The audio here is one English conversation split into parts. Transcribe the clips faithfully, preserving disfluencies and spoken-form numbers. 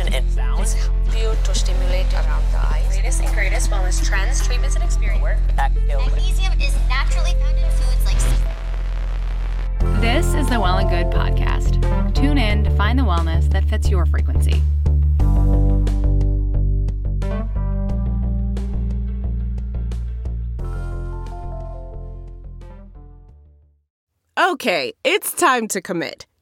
stimulation and sound. It's helped you to stimulate around the eyes. Latest and greatest wellness trends, treatments, and experience. Work that magnesium is naturally found in foods like seafood. This is the Well and Good Podcast. Tune in to find the wellness that fits your frequency. Okay, it's time to commit.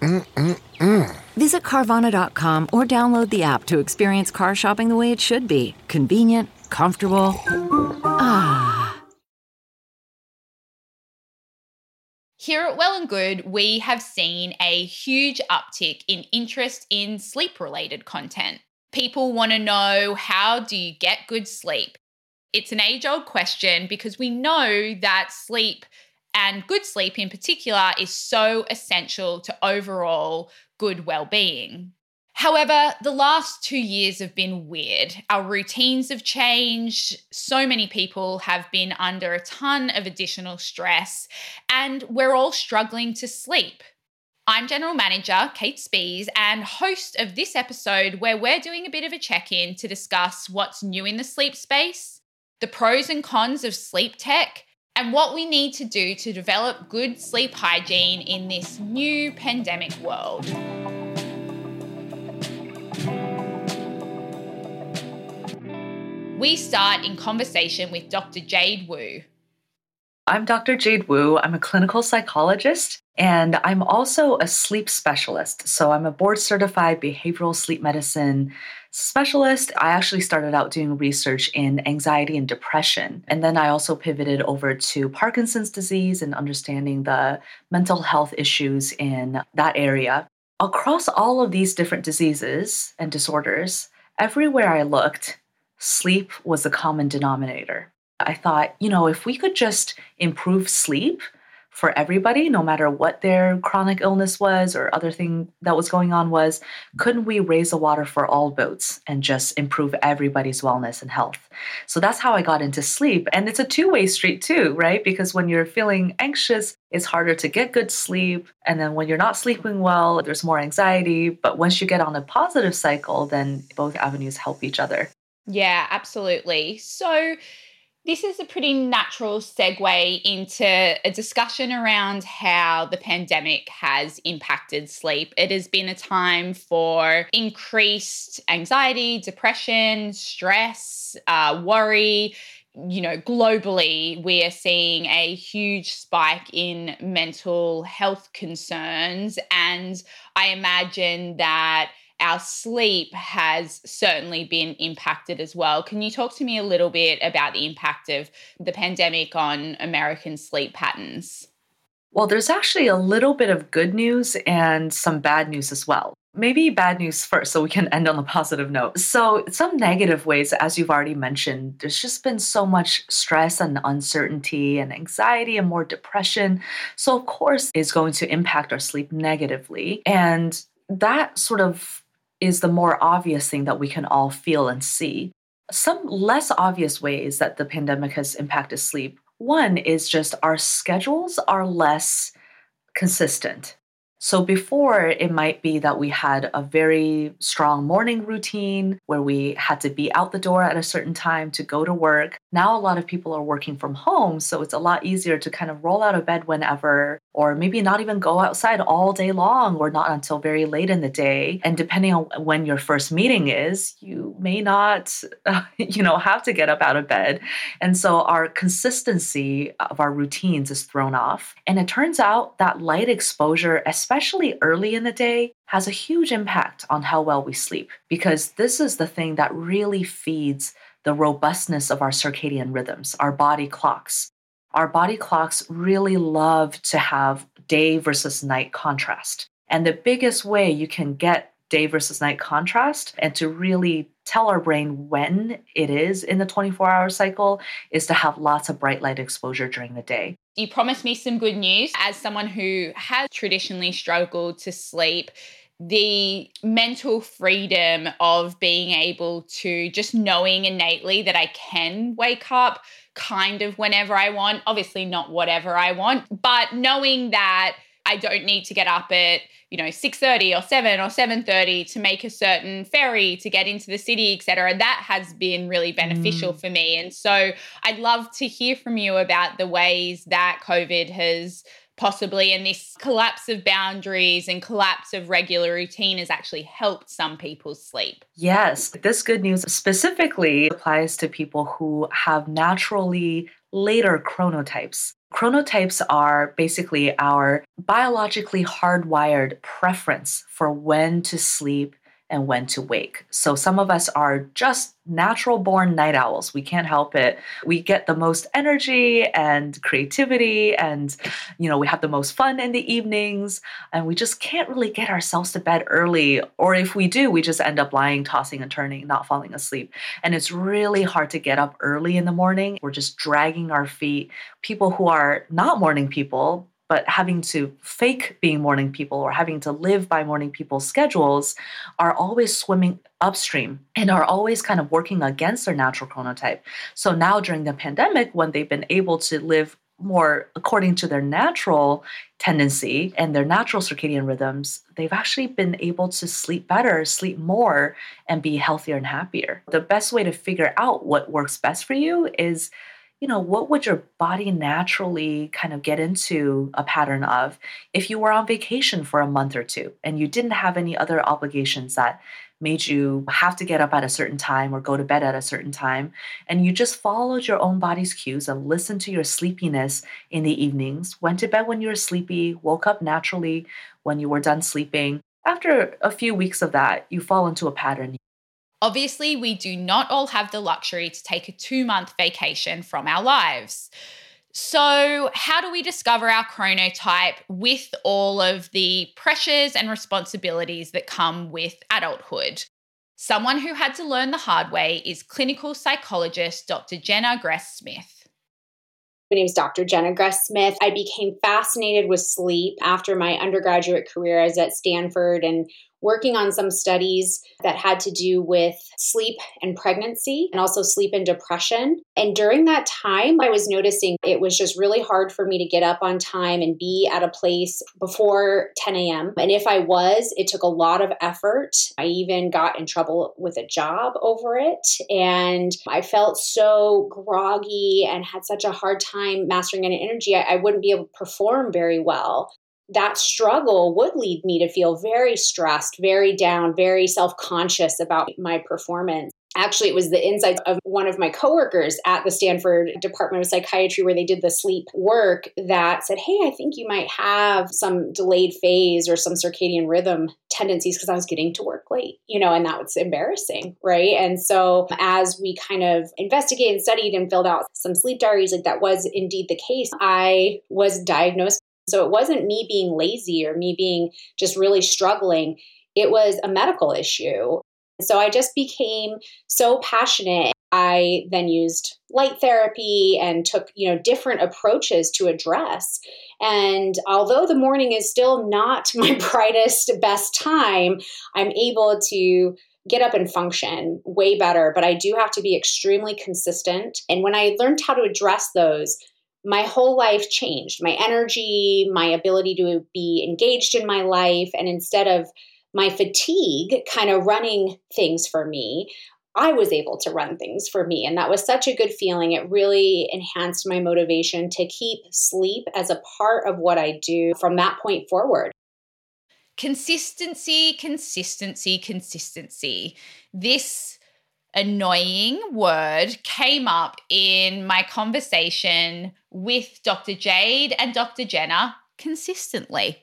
Mm-mm-mm. Visit Carvana dot com or download the app to experience car shopping the way it should be. Convenient, comfortable. Ah. Here at Well and Good, we have seen a huge uptick in interest in sleep-related content. People want to know, how do you get good sleep? It's an age-old question because we know that sleep, and good sleep in particular, is so essential to overall good well-being. However, the last two years have been weird. Our routines have changed. So many people have been under a ton of additional stress, and we're all struggling to sleep. I'm General Manager Kate Spies and host of this episode where we're doing a bit of a check-in to discuss what's new in the sleep space, the pros and cons of sleep tech, and what we need to do to develop good sleep hygiene in this new pandemic world. We start in conversation with Doctor Jade Wu. I'm Doctor Jade Wu. I'm a clinical psychologist, and I'm also a sleep specialist. So I'm a board-certified behavioral sleep medicine specialist. I actually started out doing research in anxiety and depression, and then I also pivoted over to Parkinson's disease and understanding the mental health issues in that area. Across all of these different diseases and disorders, everywhere I looked, sleep was the common denominator. I thought, you know, if we could just improve sleep for everybody, no matter what their chronic illness was or other thing that was going on was, couldn't we raise the water for all boats and just improve everybody's wellness and health? So that's how I got into sleep. And it's a two-way street too, right? Because when you're feeling anxious, it's harder to get good sleep. And then when you're not sleeping well, there's more anxiety. But once you get on a positive cycle, then both avenues help each other. Yeah, absolutely. So this is a pretty natural segue into a discussion around how the pandemic has impacted sleep. It has been a time for increased anxiety, depression, stress, uh, worry. You know, globally, we are seeing a huge spike in mental health concerns. And I imagine that our sleep has certainly been impacted as well. Can you talk to me a little bit about the impact of the pandemic on American sleep patterns? Well, there's actually a little bit of good news and some bad news as well. Maybe bad news first, so we can end on a positive note. So some negative ways, as you've already mentioned, there's just been so much stress and uncertainty and anxiety and more depression. So of course, it's going to impact our sleep negatively. And that sort of is the more obvious thing that we can all feel and see. Some less obvious ways that the pandemic has impacted sleep. One is just our schedules are less consistent. So before, it might be that we had a very strong morning routine where we had to be out the door at a certain time to go to work. Now a lot of people are working from home, so it's a lot easier to kind of roll out of bed whenever, or maybe not even go outside all day long or not until very late in the day. And depending on when your first meeting is, you may not, uh, you know, have to get up out of bed. And so our consistency of our routines is thrown off. And it turns out that light exposure, especially early in the day, has a huge impact on how well we sleep, because this is the thing that really feeds the robustness of our circadian rhythms, our body clocks. Our body clocks really love to have day versus night contrast. And the biggest way you can get day versus night contrast and to really tell our brain when it is in the twenty-four hour cycle is to have lots of bright light exposure during the day. You promised me some good news. As someone who has traditionally struggled to sleep, the mental freedom of being able to just knowing innately that I can wake up kind of whenever I want, obviously not whatever I want, but knowing that I don't need to get up at, you know, six thirty or seven or seven thirty to make a certain ferry to get into the city, et cetera. That has been really beneficial mm. for me. And so I'd love to hear from you about the ways that COVID has possibly, and this collapse of boundaries and collapse of regular routine, has actually helped some people sleep. Yes, this good news specifically applies to people who have naturally later chronotypes. Chronotypes are basically our biologically hardwired preference for when to sleep and when to wake. So some of us are just natural born night owls. We can't help it. We get the most energy and creativity and, you know, we have the most fun in the evenings, and we just can't really get ourselves to bed early. Or if we do, we just end up lying, tossing and turning, not falling asleep. And it's really hard to get up early in the morning. We're just dragging our feet. People who are not morning people, but having to fake being morning people or having to live by morning people's schedules, are always swimming upstream and are always kind of working against their natural chronotype. So now during the pandemic, when they've been able to live more according to their natural tendency and their natural circadian rhythms, they've actually been able to sleep better, sleep more, and be healthier and happier. The best way to figure out what works best for you is, you know, what would your body naturally kind of get into a pattern of if you were on vacation for a month or two and you didn't have any other obligations that made you have to get up at a certain time or go to bed at a certain time, and you just followed your own body's cues and listened to your sleepiness in the evenings, went to bed when you were sleepy, woke up naturally when you were done sleeping. After a few weeks of that, you fall into a pattern. Obviously, we do not all have the luxury to take a two-month vacation from our lives. So how do we discover our chronotype with all of the pressures and responsibilities that come with adulthood? Someone who had to learn the hard way is clinical psychologist Doctor Jenna Gress-Smith. My name is Doctor Jenna Gress-Smith. I became fascinated with sleep after my undergraduate career. I was at Stanford and working on some studies that had to do with sleep and pregnancy and also sleep and depression. And during that time, I was noticing it was just really hard for me to get up on time and be at a place before ten a.m. And if I was, it took a lot of effort. I even got in trouble with a job over it. And I felt so groggy and had such a hard time mastering an energy. I, I wouldn't be able to perform very well. That struggle would lead me to feel very stressed, very down, very self-conscious about my performance. Actually, it was the insights of one of my coworkers at the Stanford Department of Psychiatry, where they did the sleep work, that said, hey, I think you might have some delayed phase or some circadian rhythm tendencies, because I was getting to work late, you know, and that was embarrassing, right? And so as we kind of investigated and studied and filled out some sleep diaries, like that was indeed the case, I was diagnosed. So it wasn't me being lazy or me being just really struggling. It was a medical issue. So I just became so passionate. I then used light therapy and took, you know, different approaches to address. And although the morning is still not my brightest, best time, I'm able to get up and function way better. But I do have to be extremely consistent. And when I learned how to address those, my whole life changed. My energy, my ability to be engaged in my life, and instead of my fatigue kind of running things for me, I was able to run things for me. And that was such a good feeling. It really enhanced my motivation to keep sleep as a part of what I do from that point forward. Consistency, consistency, consistency. This annoying word came up in my conversation with Doctor Jade and Doctor Jenna consistently.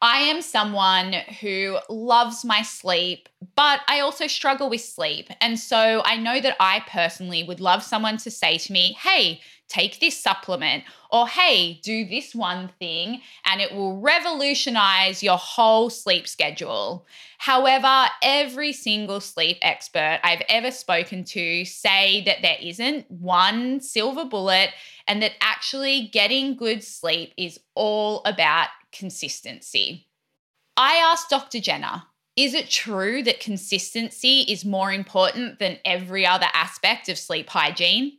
I am someone who loves my sleep, but I also struggle with sleep. And so I know that I personally would love someone to say to me, hey, take this supplement, or hey, do this one thing, and it will revolutionize your whole sleep schedule. However, every single sleep expert I've ever spoken to say that there isn't one silver bullet and that actually getting good sleep is all about consistency. I asked Doctor Jenna, is it true that consistency is more important than every other aspect of sleep hygiene?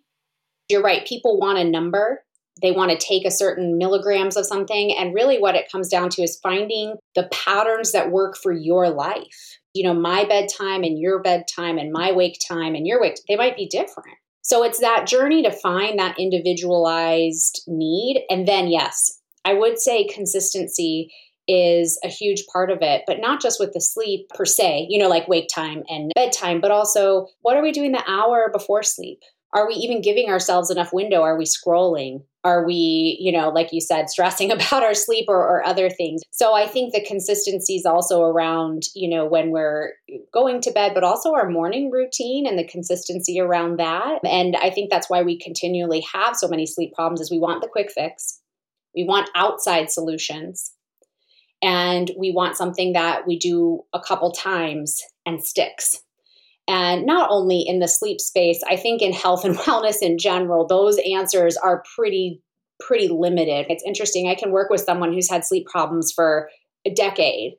You're right. People want a number. They want to take a certain milligrams of something. And really what it comes down to is finding the patterns that work for your life. You know, my bedtime and your bedtime and my wake time and your wake, they might be different. So it's that journey to find that individualized need. And then, yes, I would say consistency is a huge part of it, but not just with the sleep per se, you know, like wake time and bedtime, but also what are we doing the hour before sleep? Are we even giving ourselves enough window? Are we scrolling? Are we, you know, like you said, stressing about our sleep or, or other things? So I think the consistency is also around, you know, when we're going to bed, but also our morning routine and the consistency around that. And I think that's why we continually have so many sleep problems is we want the quick fix. We want outside solutions, and we want something that we do a couple times and sticks. And not only in the sleep space, I think in health and wellness in general, those answers are pretty, pretty limited. It's interesting. I can work with someone who's had sleep problems for a decade,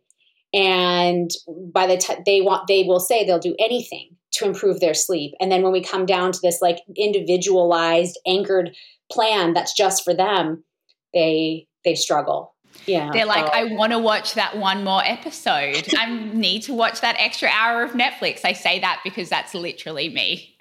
and by the time they want, they will say they'll do anything to improve their sleep. And then when we come down to this like individualized, anchored plan that's just for them, They they struggle. Yeah, they're like, so. I want to watch that one more episode. I need to watch that extra hour of Netflix. I say that because that's literally me.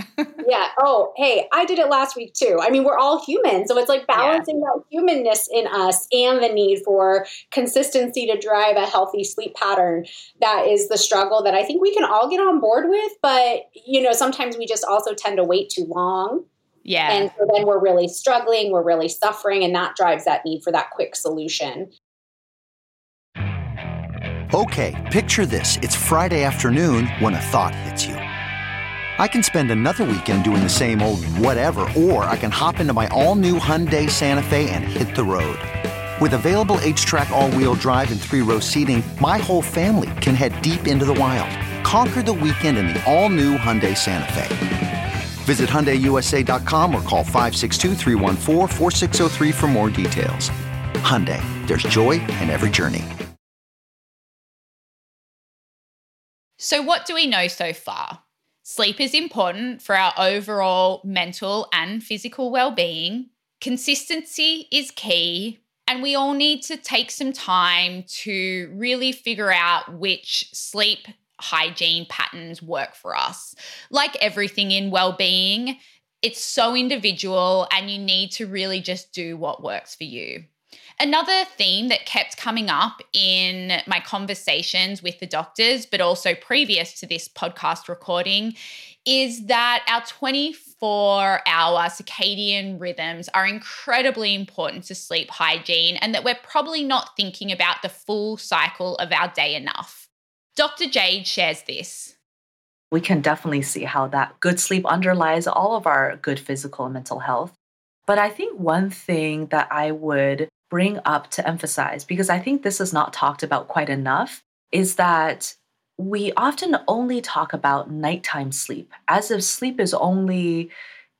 Yeah. Oh, hey, I did it last week too. I mean, we're all human. So it's like balancing yeah. that humanness in us and the need for consistency to drive a healthy sleep pattern. That is the struggle that I think we can all get on board with. But, you know, sometimes we just also tend to wait too long. Yeah. And so then we're really struggling, we're really suffering, and that drives that need for that quick solution. Okay, picture this. It's Friday afternoon when a thought hits you. I can spend another weekend doing the same old whatever, or I can hop into my all-new Hyundai Santa Fe and hit the road. With available H-Track all-wheel drive and three-row seating, my whole family can head deep into the wild. Conquer the weekend in the all-new Hyundai Santa Fe. Visit Hyundai U S A dot com or call five six two, three one four, four six zero three for more details. Hyundai, there's joy in every journey. So what do we know so far? Sleep is important for our overall mental and physical well-being. Consistency is key. And we all need to take some time to really figure out which sleep hygiene patterns work for us. Like everything in well-being, it's so individual and you need to really just do what works for you. Another theme that kept coming up in my conversations with the doctors, but also previous to this podcast recording, is that our twenty-four hour circadian rhythms are incredibly important to sleep hygiene and that we're probably not thinking about the full cycle of our day enough. Doctor Jade shares this. We can definitely see how that good sleep underlies all of our good physical and mental health. But I think one thing that I would bring up to emphasize, because I think this is not talked about quite enough, is that we often only talk about nighttime sleep, as if sleep is only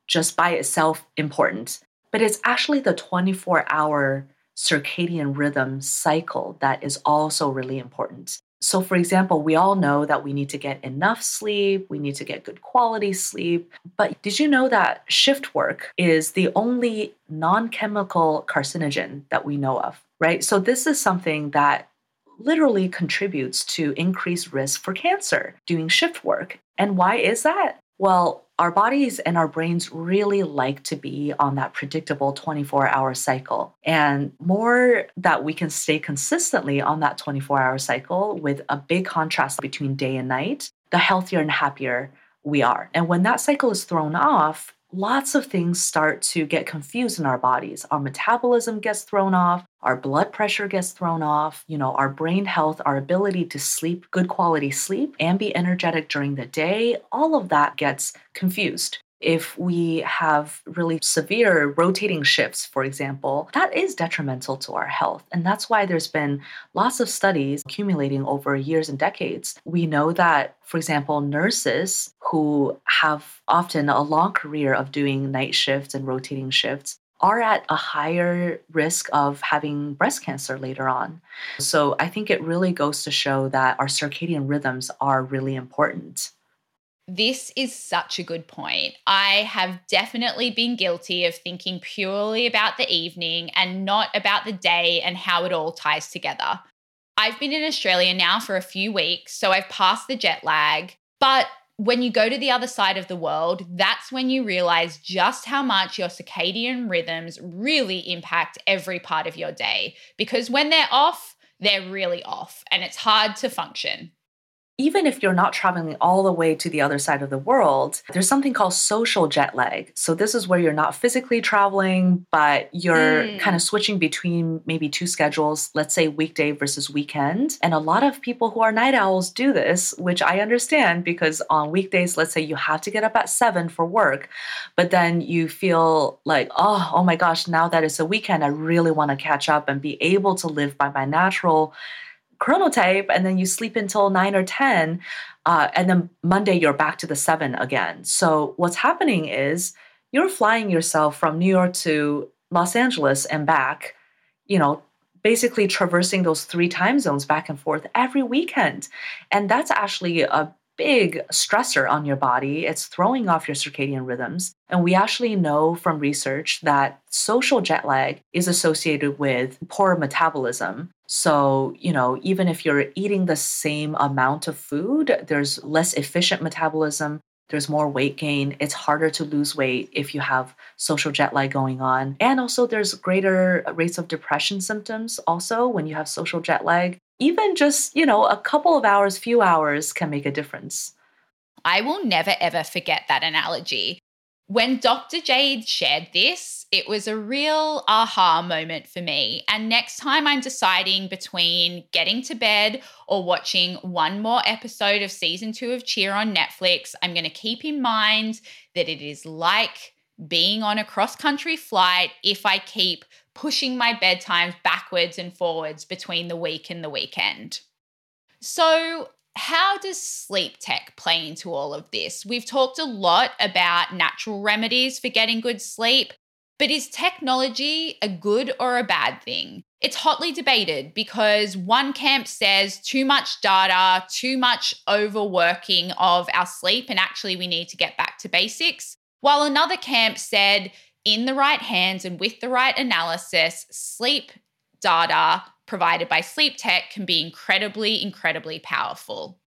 just by itself important. But it's actually the twenty-four hour circadian rhythm cycle that is also really important. So for example, we all know that we need to get enough sleep, we need to get good quality sleep, but did you know that shift work is the only non-chemical carcinogen that we know of, right? So this is something that literally contributes to increased risk for cancer, doing shift work. And why is that? Well, our bodies and our brains really like to be on that predictable twenty-four hour cycle. And more that we can stay consistently on that twenty-four hour cycle with a big contrast between day and night, the healthier and happier we are. And when that cycle is thrown off, lots of things start to get confused in our bodies. Our metabolism gets thrown off, our blood pressure gets thrown off, you know, our brain health, our ability to sleep, good quality sleep, and be energetic during the day, all of that gets confused. If we have really severe rotating shifts, for example, that is detrimental to our health. And that's why there's been lots of studies accumulating over years and decades. We know that, for example, nurses who have often a long career of doing night shifts and rotating shifts are at a higher risk of having breast cancer later on. So I think it really goes to show that our circadian rhythms are really important. This is such a good point. I have definitely been guilty of thinking purely about the evening and not about the day and how it all ties together. I've been in Australia now for a few weeks, so I've passed the jet lag. But when you go to the other side of the world, that's when you realize just how much your circadian rhythms really impact every part of your day. Because when they're off, they're really off and it's hard to function. Even if you're not traveling all the way to the other side of the world, there's something called social jet lag. So this is where you're not physically traveling, but you're mm. kind of switching between maybe two schedules, let's say weekday versus weekend. And a lot of people who are night owls do this, which I understand because on weekdays, let's say you have to get up at seven for work, but then you feel like, oh, oh my gosh, now that it's a weekend, I really want to catch up and be able to live by my natural chronotype, and then you sleep until nine or ten, uh, and then Monday you're back to the seven again. So what's happening is you're flying yourself from New York to Los Angeles and back, you know, basically traversing those three time zones back and forth every weekend. And that's actually a big stressor on your body. It's throwing off your circadian rhythms. And we actually know from research that social jet lag is associated with poor metabolism. So, you know, even if you're eating the same amount of food, there's less efficient metabolism. There's more weight gain. It's harder to lose weight if you have social jet lag going on. And also there's greater rates of depression symptoms also when you have social jet lag. Even just, you know, a couple of hours, few hours can make a difference. I will never, ever forget that analogy. When Doctor Jade shared this, it was a real aha moment for me. And next time I'm deciding between getting to bed or watching one more episode of season two of Cheer on Netflix, I'm going to keep in mind that it is like being on a cross-country flight if I keep pushing my bedtimes backwards and forwards between the week and the weekend. So how does sleep tech play into all of this? We've talked a lot about natural remedies for getting good sleep, but is technology a good or a bad thing? It's hotly debated because one camp says too much data, too much overworking of our sleep, and actually we need to get back to basics, while another camp said in the right hands and with the right analysis, sleep data provided by sleep tech can be incredibly, incredibly powerful.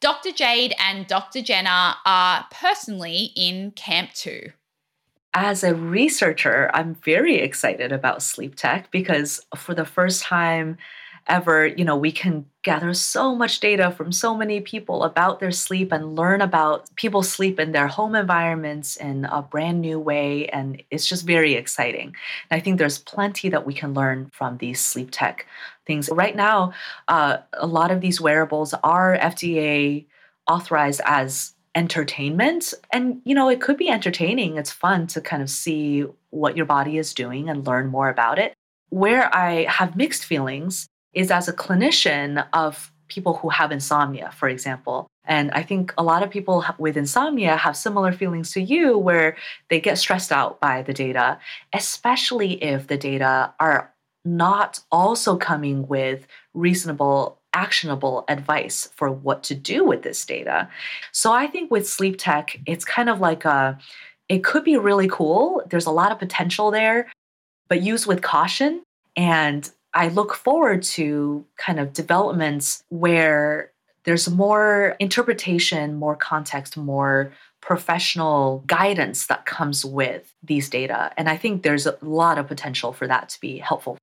Doctor Jade and Doctor Jenna are personally in Camp two. As a researcher, I'm very excited about sleep tech because for the first time ever, you know, we can gather so much data from so many people about their sleep and learn about people's sleep in their home environments in a brand new way. And it's just very exciting. And I think there's plenty that we can learn from these sleep tech things. Right now, uh, a lot of these wearables are F D A authorized as entertainment. And, you know, it could be entertaining. It's fun to kind of see what your body is doing and learn more about it. Where I have mixed feelings is as a clinician of people who have insomnia, for example. And I think a lot of people with insomnia have similar feelings to you where they get stressed out by the data, especially if the data are not also coming with reasonable, actionable advice for what to do with this data. So I think with sleep tech, it's kind of like a, it could be really cool. There's a lot of potential there, but used with caution. And I look forward to kind of developments where there's more interpretation, more context, more professional guidance that comes with these data. And I think there's a lot of potential for that to be helpful.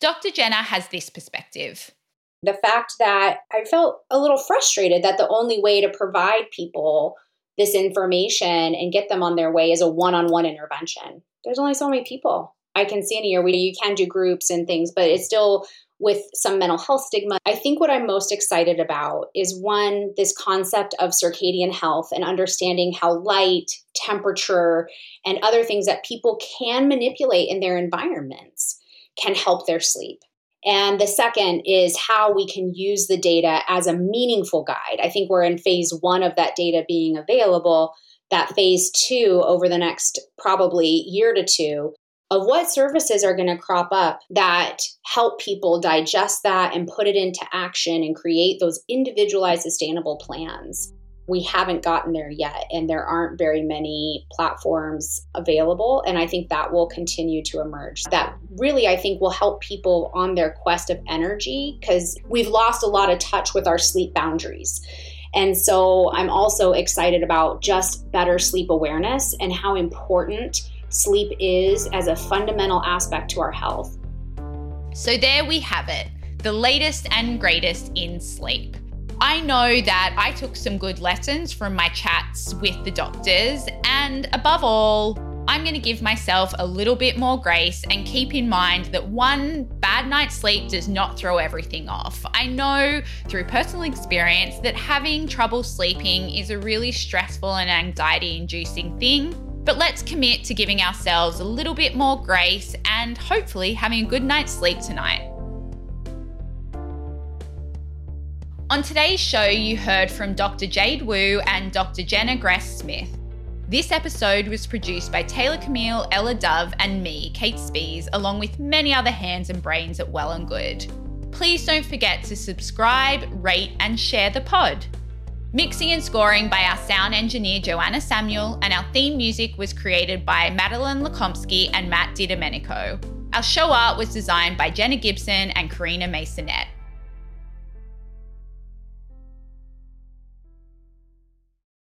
Doctor Jenna has this perspective. The fact that I felt a little frustrated that the only way to provide people this information and get them on their way is a one-on-one intervention. There's only so many people I can see in a year. We, you can do groups and things, but it's still with some mental health stigma. I think what I'm most excited about is, one, this concept of circadian health and understanding how light, temperature, and other things that people can manipulate in their environments can help their sleep. And the second is how we can use the data as a meaningful guide. I think we're in phase one of that data being available, that phase two over the next probably year to two of what services are going to crop up that help people digest that and put it into action and create those individualized sustainable plans. We haven't gotten there yet, and there aren't very many platforms available. And I think that will continue to emerge. That really, I think, will help people on their quest of energy, because we've lost a lot of touch with our sleep boundaries. And so I'm also excited about just better sleep awareness and how important sleep is as a fundamental aspect to our health. So there we have it, the latest and greatest in sleep. I know that I took some good lessons from my chats with the doctors, and above all, I'm going to give myself a little bit more grace and keep in mind that one bad night's sleep does not throw everything off. I know through personal experience that having trouble sleeping is a really stressful and anxiety-inducing thing, but let's commit to giving ourselves a little bit more grace and hopefully having a good night's sleep tonight. On today's show, you heard from Doctor Jade Wu and Doctor Jenna Gress-Smith. This episode was produced by Taylor Camille, Ella Dove, and me, Kate Spies, along with many other hands and brains at Well and Good. Please don't forget to subscribe, rate, and share the pod. Mixing and scoring by our sound engineer, Joanna Samuel, and our theme music was created by Madeline Lukomsky and Matt DiDomenico. Our show art was designed by Jenna Gibson and Karina Masonette.